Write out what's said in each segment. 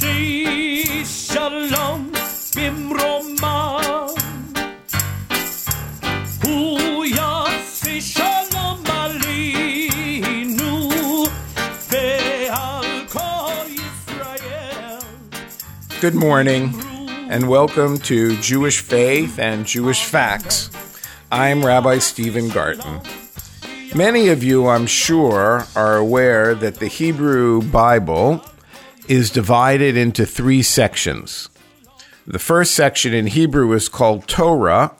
Say shalom bimromah. Who yaseh shalom aleinu ve'al kol Yisrael. Good morning, and welcome to Jewish Faith and Jewish Facts. I'm Rabbi Stephen Garten. Many of you, I'm sure, are aware that the Hebrew Bible is divided into three sections. The first section in Hebrew is called Torah,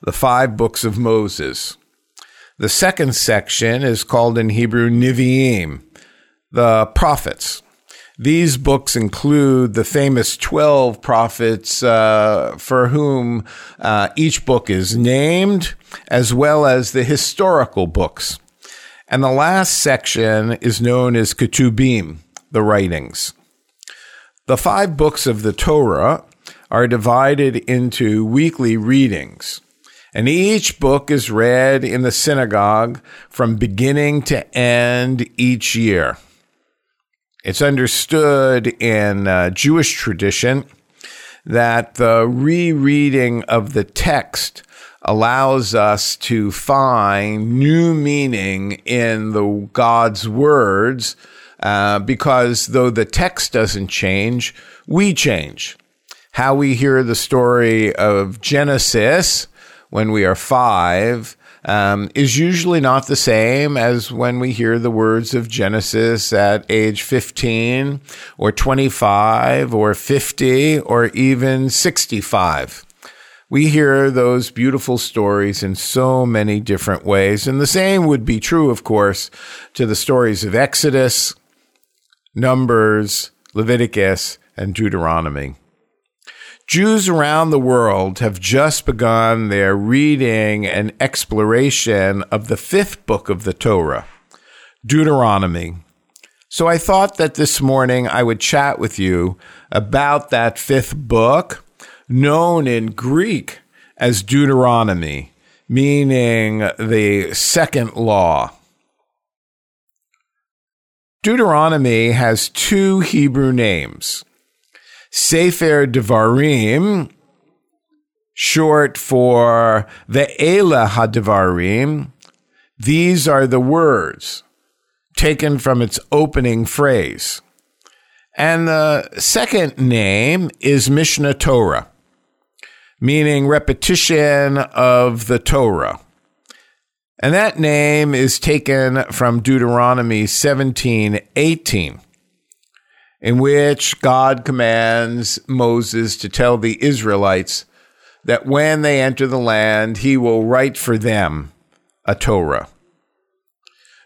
the five books of Moses. The second section is called in Hebrew Nevi'im, the prophets. These books include the famous 12 prophets for whom each book is named, as well as the historical books. And the last section is known as Ketuvim, the writings. The five books of the Torah are divided into weekly readings, and each book is read in the synagogue from beginning to end each year. It's understood in Jewish tradition that the rereading of the text allows us to find new meaning in the God's words, because though the text doesn't change, we change. How we hear the story of Genesis when we are five is usually not the same as when we hear the words of Genesis at age 15 or 25 or 50 or even 65. We hear those beautiful stories in so many different ways. And the same would be true, of course, to the stories of Exodus, Numbers, Leviticus, and Deuteronomy. Jews around the world have just begun their reading and exploration of the fifth book of the Torah, Deuteronomy. So I thought that this morning I would chat with you about that fifth book, known in Greek as Deuteronomy, meaning the second law. Deuteronomy has two Hebrew names. Sefer Devarim, short for the Elah HaDevarim, these are the words taken from its opening phrase. And the second name is Mishneh Torah, meaning repetition of the Torah. And that name is taken from Deuteronomy 17:18. In which God commands Moses to tell the Israelites that when they enter the land, he will write for them a Torah.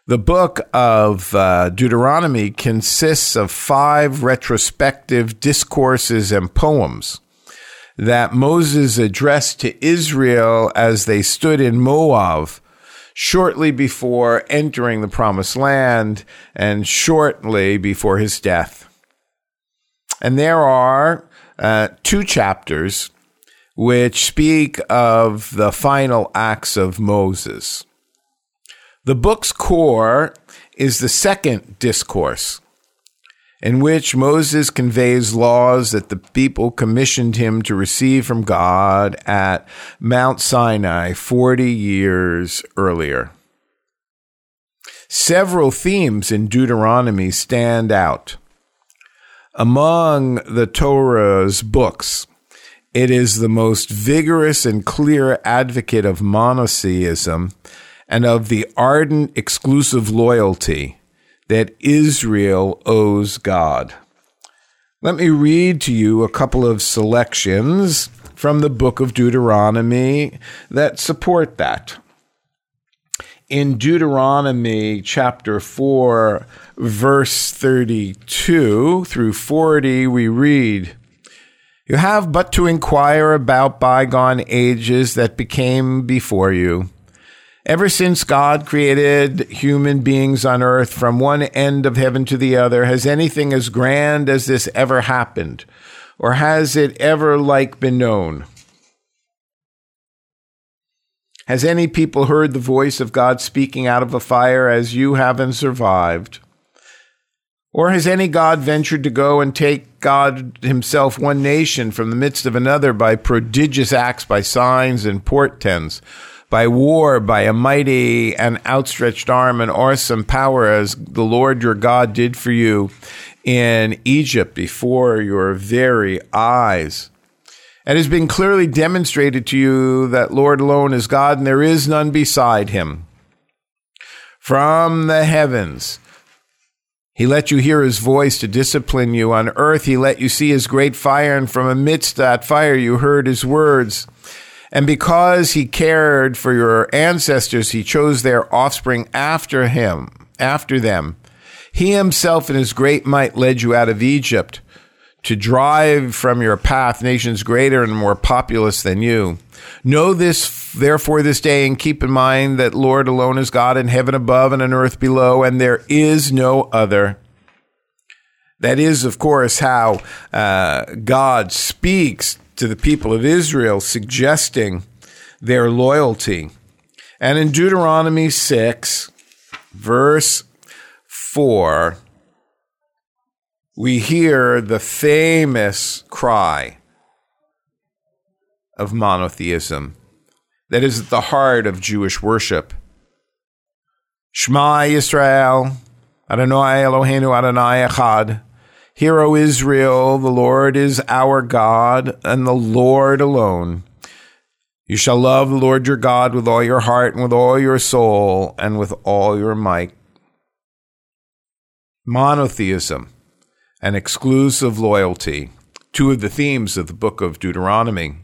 The book of Deuteronomy consists of five retrospective discourses and poems that Moses addressed to Israel as they stood in Moab shortly before entering the Promised Land and shortly before his death. And there are two chapters which speak of the final acts of Moses. The book's core is the second discourse, in which Moses conveys laws that the people commissioned him to receive from God at Mount Sinai 40 years earlier. Several themes in Deuteronomy stand out. Among the Torah's books, it is the most vigorous and clear advocate of monotheism and of the ardent exclusive loyalty that Israel owes God. Let me read to you a couple of selections from the book of Deuteronomy that support that. In Deuteronomy chapter 4, verse 32 through 40, we read, "You have but to inquire about bygone ages that became before you. Ever since God created human beings on earth from one end of heaven to the other, has anything as grand as this ever happened, or has it ever been known? Has any people heard the voice of God speaking out of a fire as you haven't survived? Or has any God ventured to go and take God himself one nation from the midst of another by prodigious acts, by signs and portents, by war, by a mighty and outstretched arm and awesome power, as the Lord your God did for you in Egypt before your very eyes. And it has been clearly demonstrated to you that Lord alone is God, and there is none beside him. From the heavens, he let you hear his voice to discipline you. On earth, he let you see his great fire, and from amidst that fire you heard his words. And because he cared for your ancestors, he chose their offspring after them. He himself in his great might led you out of Egypt, to drive from your path nations greater and more populous than you. Know this, therefore, this day, and keep in mind that Lord alone is God in heaven above and on earth below, and there is no other. That is, of course, how God speaks to the people of Israel, suggesting their loyalty. And in Deuteronomy 6, verse 4, we hear the famous cry of monotheism that is at the heart of Jewish worship. Shema Yisrael, Adonai Eloheinu, Adonai Echad. Hear, O Israel, the Lord is our God, and the Lord alone. You shall love the Lord your God with all your heart and with all your soul and with all your might. Monotheism and exclusive loyalty, two of the themes of the book of Deuteronomy.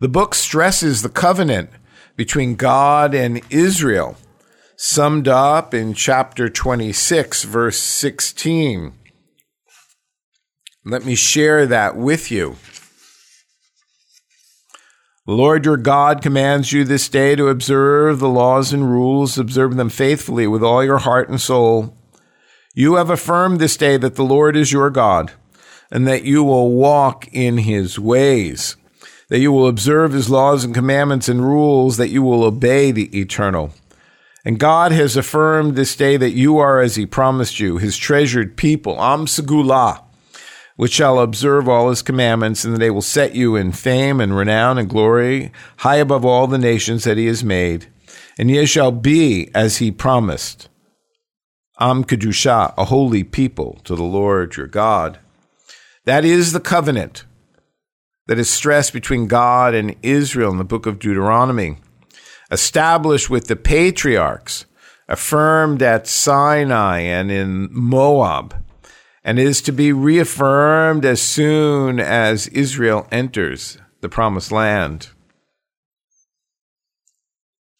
The book stresses the covenant between God and Israel, summed up in chapter 26, verse 16. Let me share that with you. The Lord your God commands you this day to observe the laws and rules, observe them faithfully with all your heart and soul. You have affirmed this day that the Lord is your God, and that you will walk in his ways, that you will observe his laws and commandments and rules, that you will obey the eternal. And God has affirmed this day that you are, as he promised you, his treasured people, Amsegulah, which shall observe all his commandments, and that they will set you in fame and renown and glory, high above all the nations that he has made. And ye shall be, as he promised, Am Kedushah, a holy people to the Lord your God. That is the covenant that is stressed between God and Israel in the book of Deuteronomy, established with the patriarchs, affirmed at Sinai and in Moab, and is to be reaffirmed as soon as Israel enters the promised land.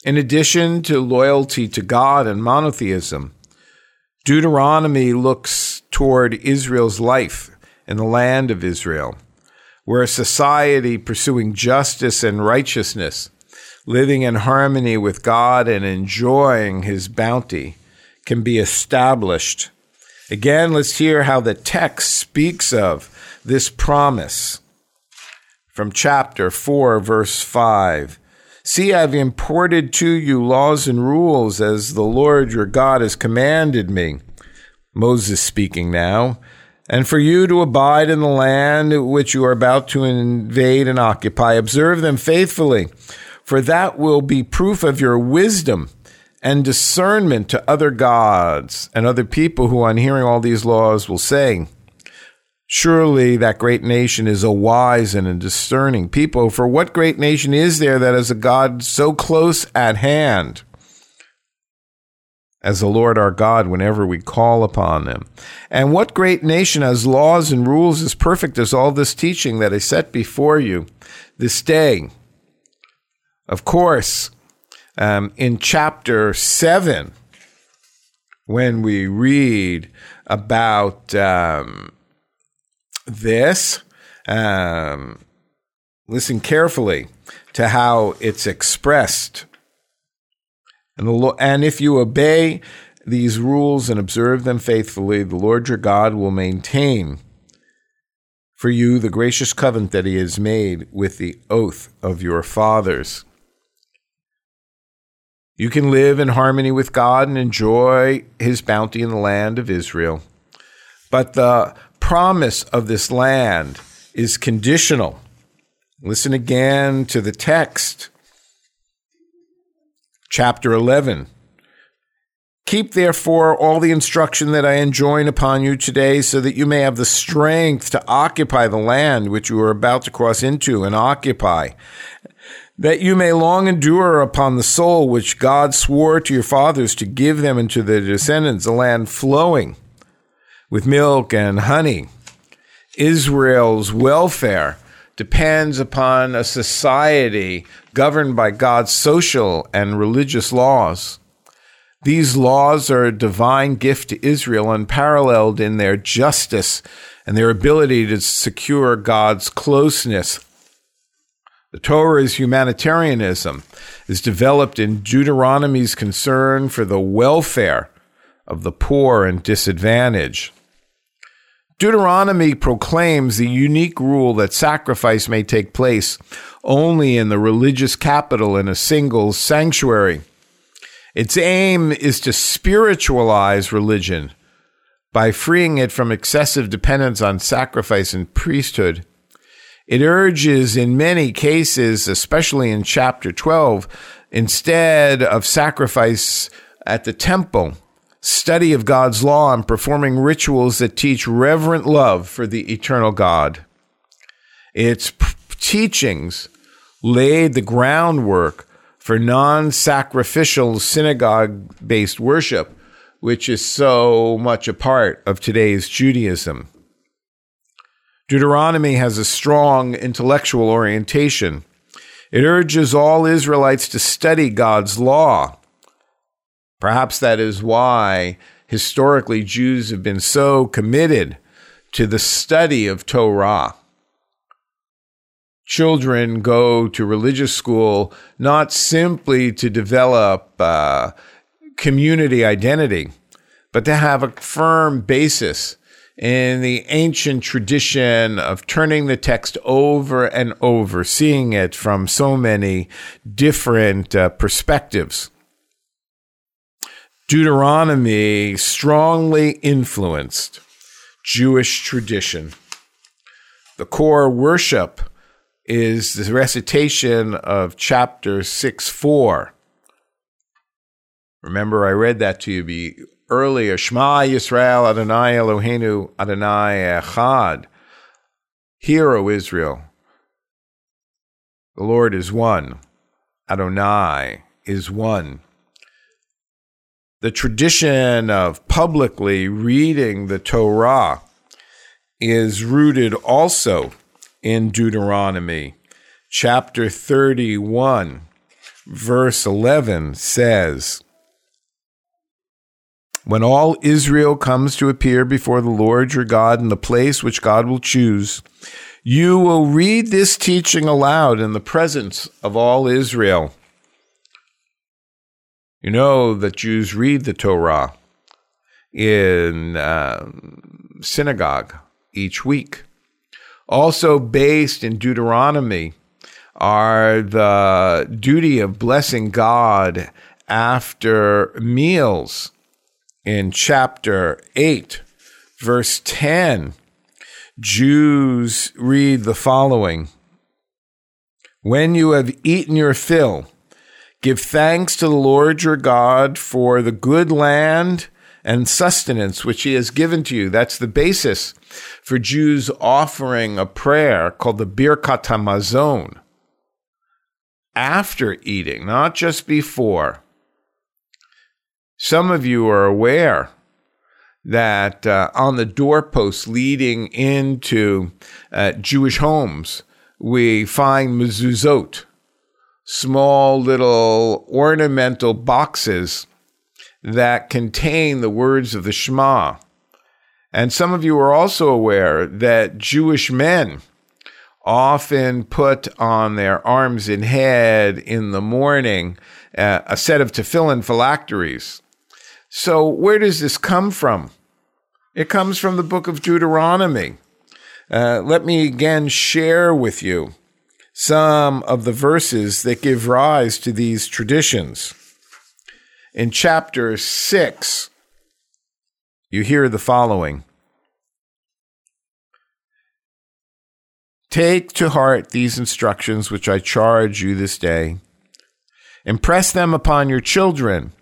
In addition to loyalty to God and monotheism, Deuteronomy looks toward Israel's life in the land of Israel, where a society pursuing justice and righteousness, living in harmony with God and enjoying his bounty, can be established. Again, let's hear how the text speaks of this promise from chapter 4, verse 5. See, I have imported to you laws and rules as the Lord your God has commanded me, Moses speaking now, and for you to abide in the land which you are about to invade and occupy. Observe them faithfully, for that will be proof of your wisdom and discernment to other gods and other people who, on hearing all these laws, will say, surely that great nation is a wise and a discerning people. For what great nation is there that has a God so close at hand as the Lord our God whenever we call upon him? And what great nation has laws and rules as perfect as all this teaching that is set before you this day? Of course, in chapter 7, when we read about listen carefully to how it's expressed. And if you obey these rules and observe them faithfully, the Lord your God will maintain for you the gracious covenant that he has made with the oath of your fathers. You can live in harmony with God and enjoy his bounty in the land of Israel. But the promise of this land is conditional. Listen again to the text, chapter 11. Keep, therefore, all the instruction that I enjoin upon you today, so that you may have the strength to occupy the land which you are about to cross into and occupy, that you may long endure upon the soul which God swore to your fathers to give them and to their descendants, a land flowing with milk and honey. Israel's welfare depends upon a society governed by God's social and religious laws. These laws are a divine gift to Israel, unparalleled in their justice and their ability to secure God's closeness. The Torah's humanitarianism is developed in Deuteronomy's concern for the welfare of the poor and disadvantaged. Deuteronomy proclaims the unique rule that sacrifice may take place only in the religious capital in a single sanctuary. Its aim is to spiritualize religion by freeing it from excessive dependence on sacrifice and priesthood. It urges, in many cases, especially in chapter 12, instead of sacrifice at the temple, study of God's law and performing rituals that teach reverent love for the eternal God. Its teachings laid the groundwork for non-sacrificial synagogue-based worship, which is so much a part of today's Judaism. Deuteronomy has a strong intellectual orientation. It urges all Israelites to study God's law. Perhaps that is why historically Jews have been so committed to the study of Torah. Children go to religious school not simply to develop community identity, but to have a firm basis in the ancient tradition of turning the text over and over, seeing it from so many different perspectives. Deuteronomy strongly influenced Jewish tradition. The core worship is the recitation of chapter 6:4. Remember, I read that to you earlier. Shema Yisrael, Adonai Eloheinu, Adonai Echad. Hear, O Israel, the Lord is one. Adonai is one. The tradition of publicly reading the Torah is rooted also in Deuteronomy. Chapter 31, verse 11 says, when all Israel comes to appear before the Lord your God in the place which God will choose, you will read this teaching aloud in the presence of all Israel. You know that Jews read the Torah in synagogue each week. Also based in Deuteronomy are the duty of blessing God after meals. In chapter 8, verse 10, Jews read the following. When you have eaten your fill, give thanks to the Lord your God for the good land and sustenance which he has given to you. That's the basis for Jews offering a prayer called the Birkat Hamazon after eating, not just before. Some of you are aware that on the doorposts leading into Jewish homes, we find mezuzot, small little ornamental boxes that contain the words of the Shema. And some of you are also aware that Jewish men often put on their arms and head in the morning a set of tefillin phylacteries. So where does this come from? It comes from the book of Deuteronomy. Let me again share with you some of the verses that give rise to these traditions. In chapter 6, you hear the following. Take to heart these instructions which I charge you this day. Impress them upon your children.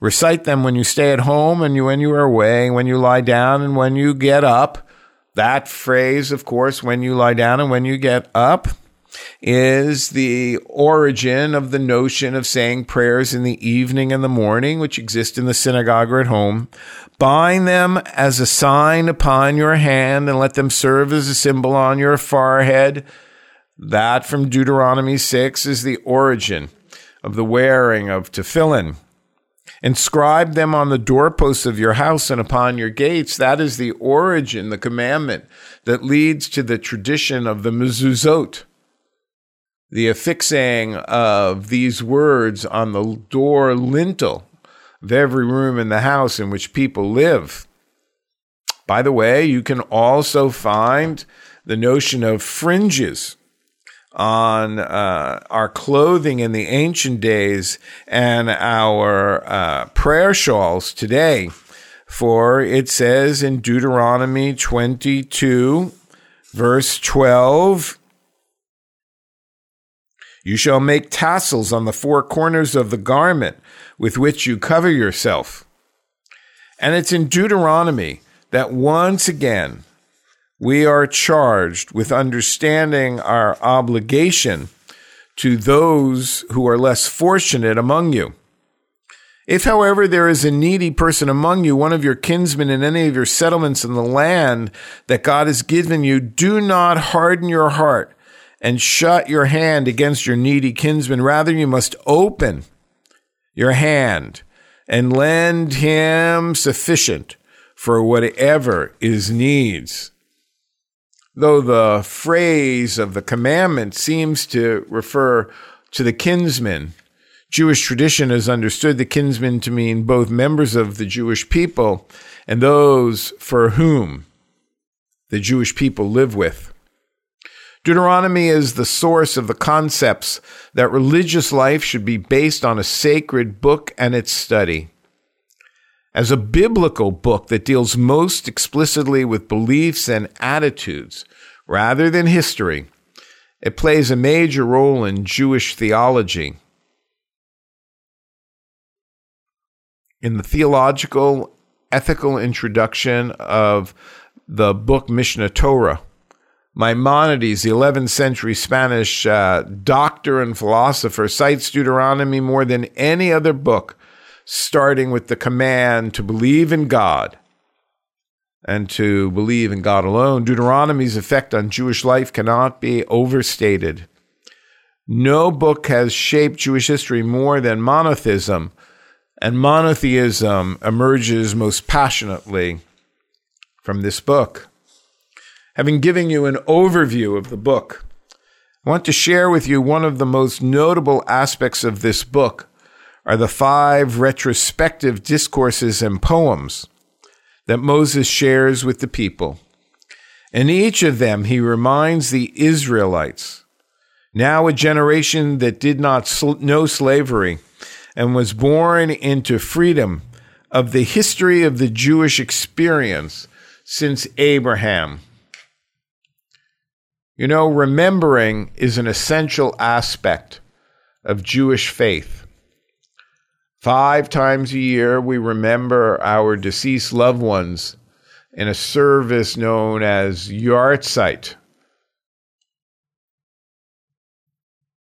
Recite them when you stay at home and when you are away, when you lie down and when you get up. That phrase, of course, when you lie down and when you get up, is the origin of the notion of saying prayers in the evening and the morning, which exist in the synagogue or at home. Bind them as a sign upon your hand and let them serve as a symbol on your forehead. That from Deuteronomy 6 is the origin of the wearing of tefillin. Inscribe them on the doorposts of your house and upon your gates. That is the origin, the commandment that leads to the tradition of the mezuzot, the affixing of these words on the door lintel of every room in the house in which people live. By the way, you can also find the notion of fringes on our clothing in the ancient days and our prayer shawls today. For it says in Deuteronomy 22, verse 12, you shall make tassels on the four corners of the garment with which you cover yourself. And it's in Deuteronomy that once again we are charged with understanding our obligation to those who are less fortunate among you. If, however, there is a needy person among you, one of your kinsmen in any of your settlements in the land that God has given you, do not harden your heart and shut your hand against your needy kinsman. Rather, you must open your hand and lend him sufficient for whatever his needs. Though the phrase of the commandment seems to refer to the kinsman, Jewish tradition has understood the kinsman to mean both members of the Jewish people and those for whom the Jewish people live with. Deuteronomy is the source of the concepts that religious life should be based on a sacred book and its study. As a biblical book that deals most explicitly with beliefs and attitudes rather than history, it plays a major role in Jewish theology. In the theological, ethical introduction of the book Mishneh Torah, Maimonides, the 11th century Spanish doctor and philosopher, cites Deuteronomy more than any other book, starting with the command to believe in God and to believe in God alone. Deuteronomy's effect on Jewish life cannot be overstated. No book has shaped Jewish history more than monotheism, and monotheism emerges most passionately from this book. Having given you an overview of the book, I want to share with you one of the most notable aspects of this book are the 5 retrospective discourses and poems that Moses shares with the people. In each of them, he reminds the Israelites, now a generation that did not know slavery and was born into freedom, of the history of the Jewish experience since Abraham. You know, remembering is an essential aspect of Jewish faith. 5 times a year, we remember our deceased loved ones in a service known as Yartzeit,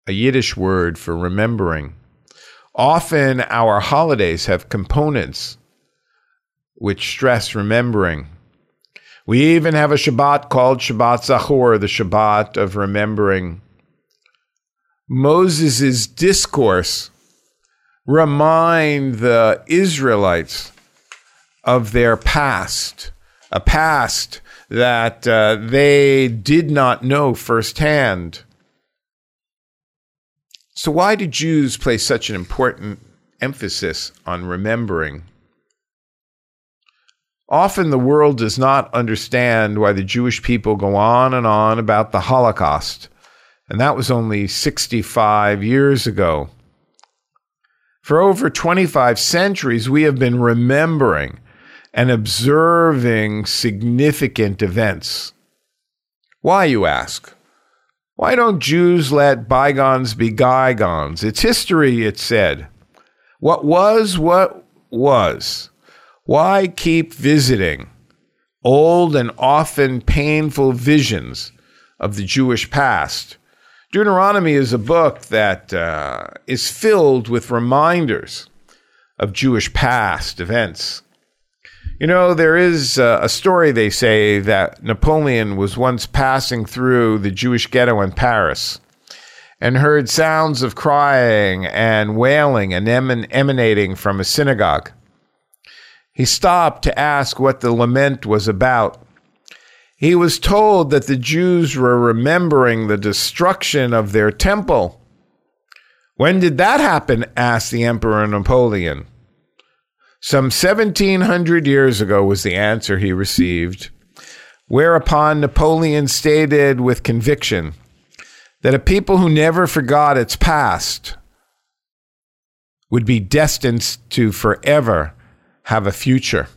a Yiddish word for remembering. Often, our holidays have components which stress remembering. We even have a Shabbat called Shabbat Zachor, the Shabbat of remembering. Moses' discourse reminds the Israelites of their past, a past that they did not know firsthand. So why do Jews place such an important emphasis on remembering? Often the world does not understand why the Jewish people go on and on about the Holocaust, and that was only 65 years ago. For over 25 centuries, we have been remembering and observing significant events. Why, you ask? Why don't Jews let bygones be bygones? It's history, it said. What was. Why keep visiting old and often painful visions of the Jewish past? Deuteronomy is a book that is filled with reminders of Jewish past events. You know, there is a story, they say, that Napoleon was once passing through the Jewish ghetto in Paris and heard sounds of crying and wailing and emanating from a synagogue. He stopped to ask what the lament was about. He was told that the Jews were remembering the destruction of their temple. "When did that happen?" asked the Emperor Napoleon. "Some 1,700 years ago," was the answer he received, whereupon Napoleon stated with conviction that a people who never forgot its past would be destined to forever have a future.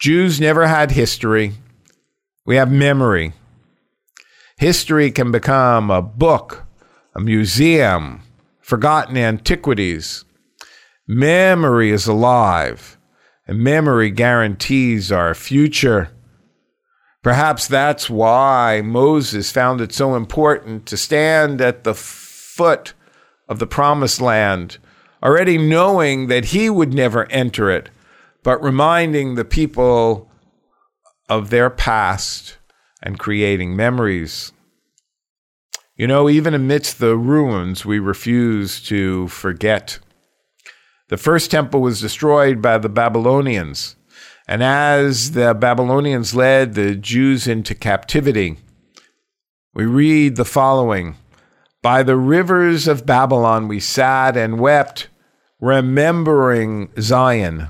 Jews never had history. We have memory. History can become a book, a museum, forgotten antiquities. Memory is alive, and memory guarantees our future. Perhaps that's why Moses found it so important to stand at the foot of the Promised Land, already knowing that he would never enter it, but reminding the people of their past and creating memories. You know, even amidst the ruins, we refuse to forget. The first temple was destroyed by the Babylonians, and as the Babylonians led the Jews into captivity, we read the following: "By the rivers of Babylon we sat and wept, remembering Zion."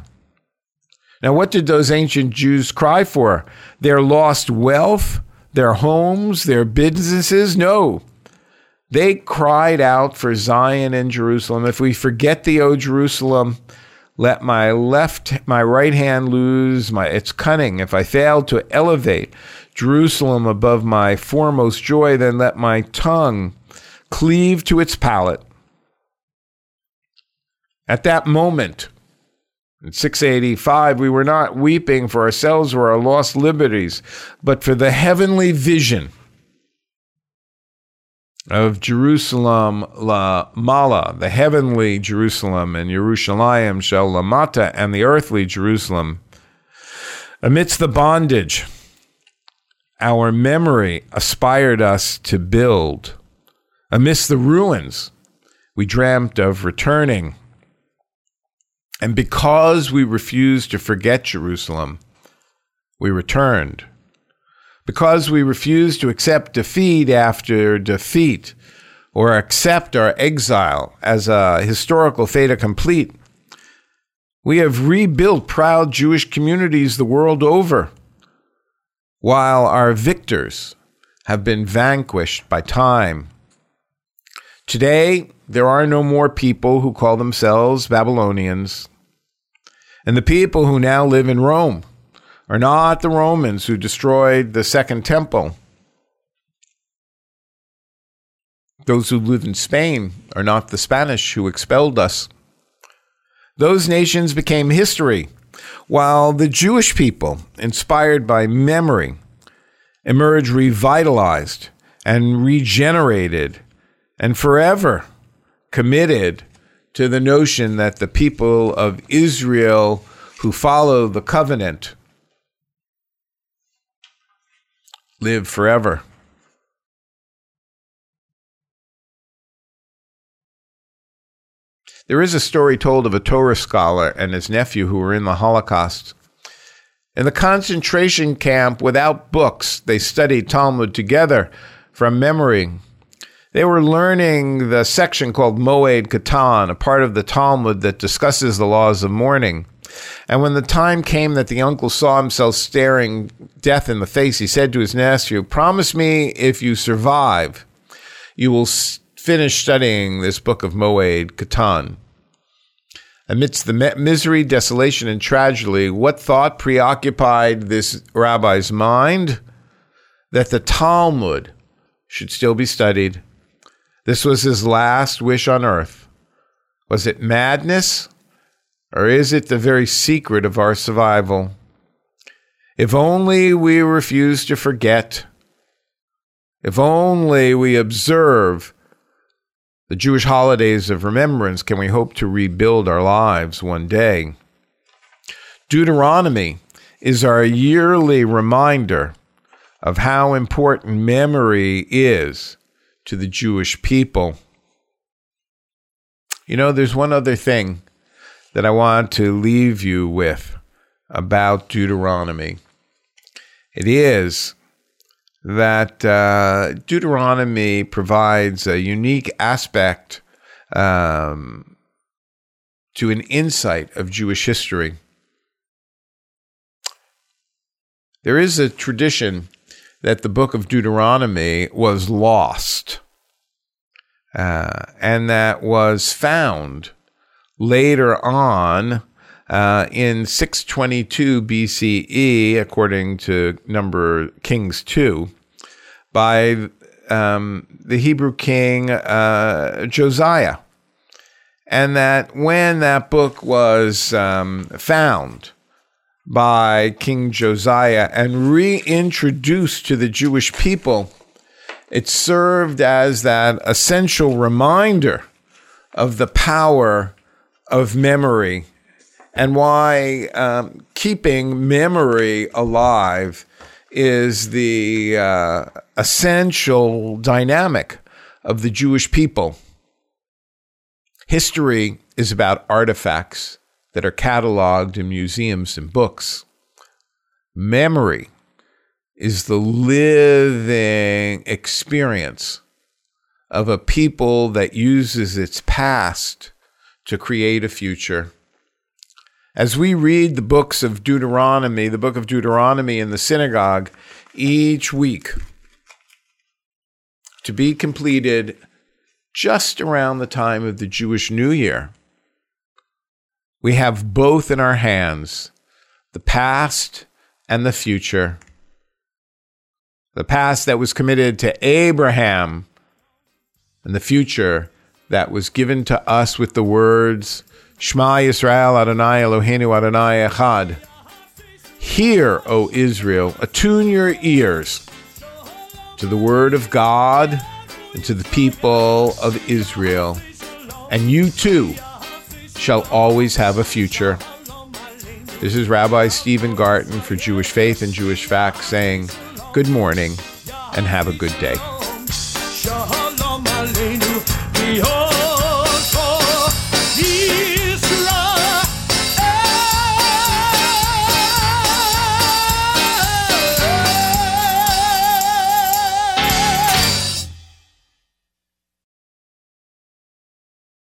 Now, what did those ancient Jews cry for? Their lost wealth, their homes, their businesses? No. They cried out for Zion and Jerusalem. "If we forget thee, O Jerusalem, let my right hand lose its cunning. If I fail to elevate Jerusalem above my foremost joy, then let my tongue cleave to its palate." At that moment, in 685, we were not weeping for ourselves or our lost liberties, but for the heavenly vision of Jerusalem la Mala, the heavenly Jerusalem, and Yerushalayim shel Lamata, and the earthly Jerusalem. Amidst the bondage, our memory aspired us to build. Amidst the ruins, we dreamt of returning. And because we refused to forget Jerusalem, we returned. Because we refuse to accept defeat after defeat, or accept our exile as a historical fait accompli, we have rebuilt proud Jewish communities the world over, while our victors have been vanquished by time. Today, there are no more people who call themselves Babylonians, and the people who now live in Rome are not the Romans who destroyed the Second Temple. Those who live in Spain are not the Spanish who expelled us. Those nations became history, while the Jewish people, inspired by memory, emerge revitalized and regenerated and forever committed to the notion that the people of Israel who follow the covenant live forever. There is a story told of a Torah scholar and his nephew who were in the Holocaust. In the concentration camp, without books, they studied Talmud together from memory. They were learning the section called Moed Katan, a part of the Talmud that discusses the laws of mourning. And when the time came that the uncle saw himself staring death in the face, he said to his nephew, "Promise me if you survive, you will finish studying this book of Moed Katan." Amidst the misery, desolation, and tragedy, what thought preoccupied this rabbi's mind? That the Talmud should still be studied. This was his last wish on earth. Was it madness, or is it the very secret of our survival? If only we refuse to forget. If only we observe the Jewish holidays of remembrance, can we hope to rebuild our lives one day. Deuteronomy is our yearly reminder of how important memory is to the Jewish people. You know, there's one other thing that I want to leave you with about Deuteronomy. It is that Deuteronomy provides a unique aspect to an insight of Jewish history. There is a tradition that the book of Deuteronomy was lost and that was found later on in 622 BCE, according to Kings 2, by the Hebrew king Josiah. And that when that book was found by King Josiah and reintroduced to the Jewish people, it served as that essential reminder of the power of memory and why keeping memory alive is the essential dynamic of the Jewish people. History is about artifacts that are cataloged in museums and books. Memory is the living experience of a people that uses its past to create a future. As we read the books of Deuteronomy, the book of Deuteronomy in the synagogue each week, to be completed just around the time of the Jewish New Year, we have both in our hands, the past and the future. The past that was committed to Abraham and the future that was given to us with the words, Shema Yisrael, Adonai Eloheinu, Adonai Echad. Hear, O Israel, attune your ears to the word of God and to the people of Israel, and you too shall always have a future. This is Rabbi Stephen Garten for Jewish Faith and Jewish Facts saying good morning and have a good day.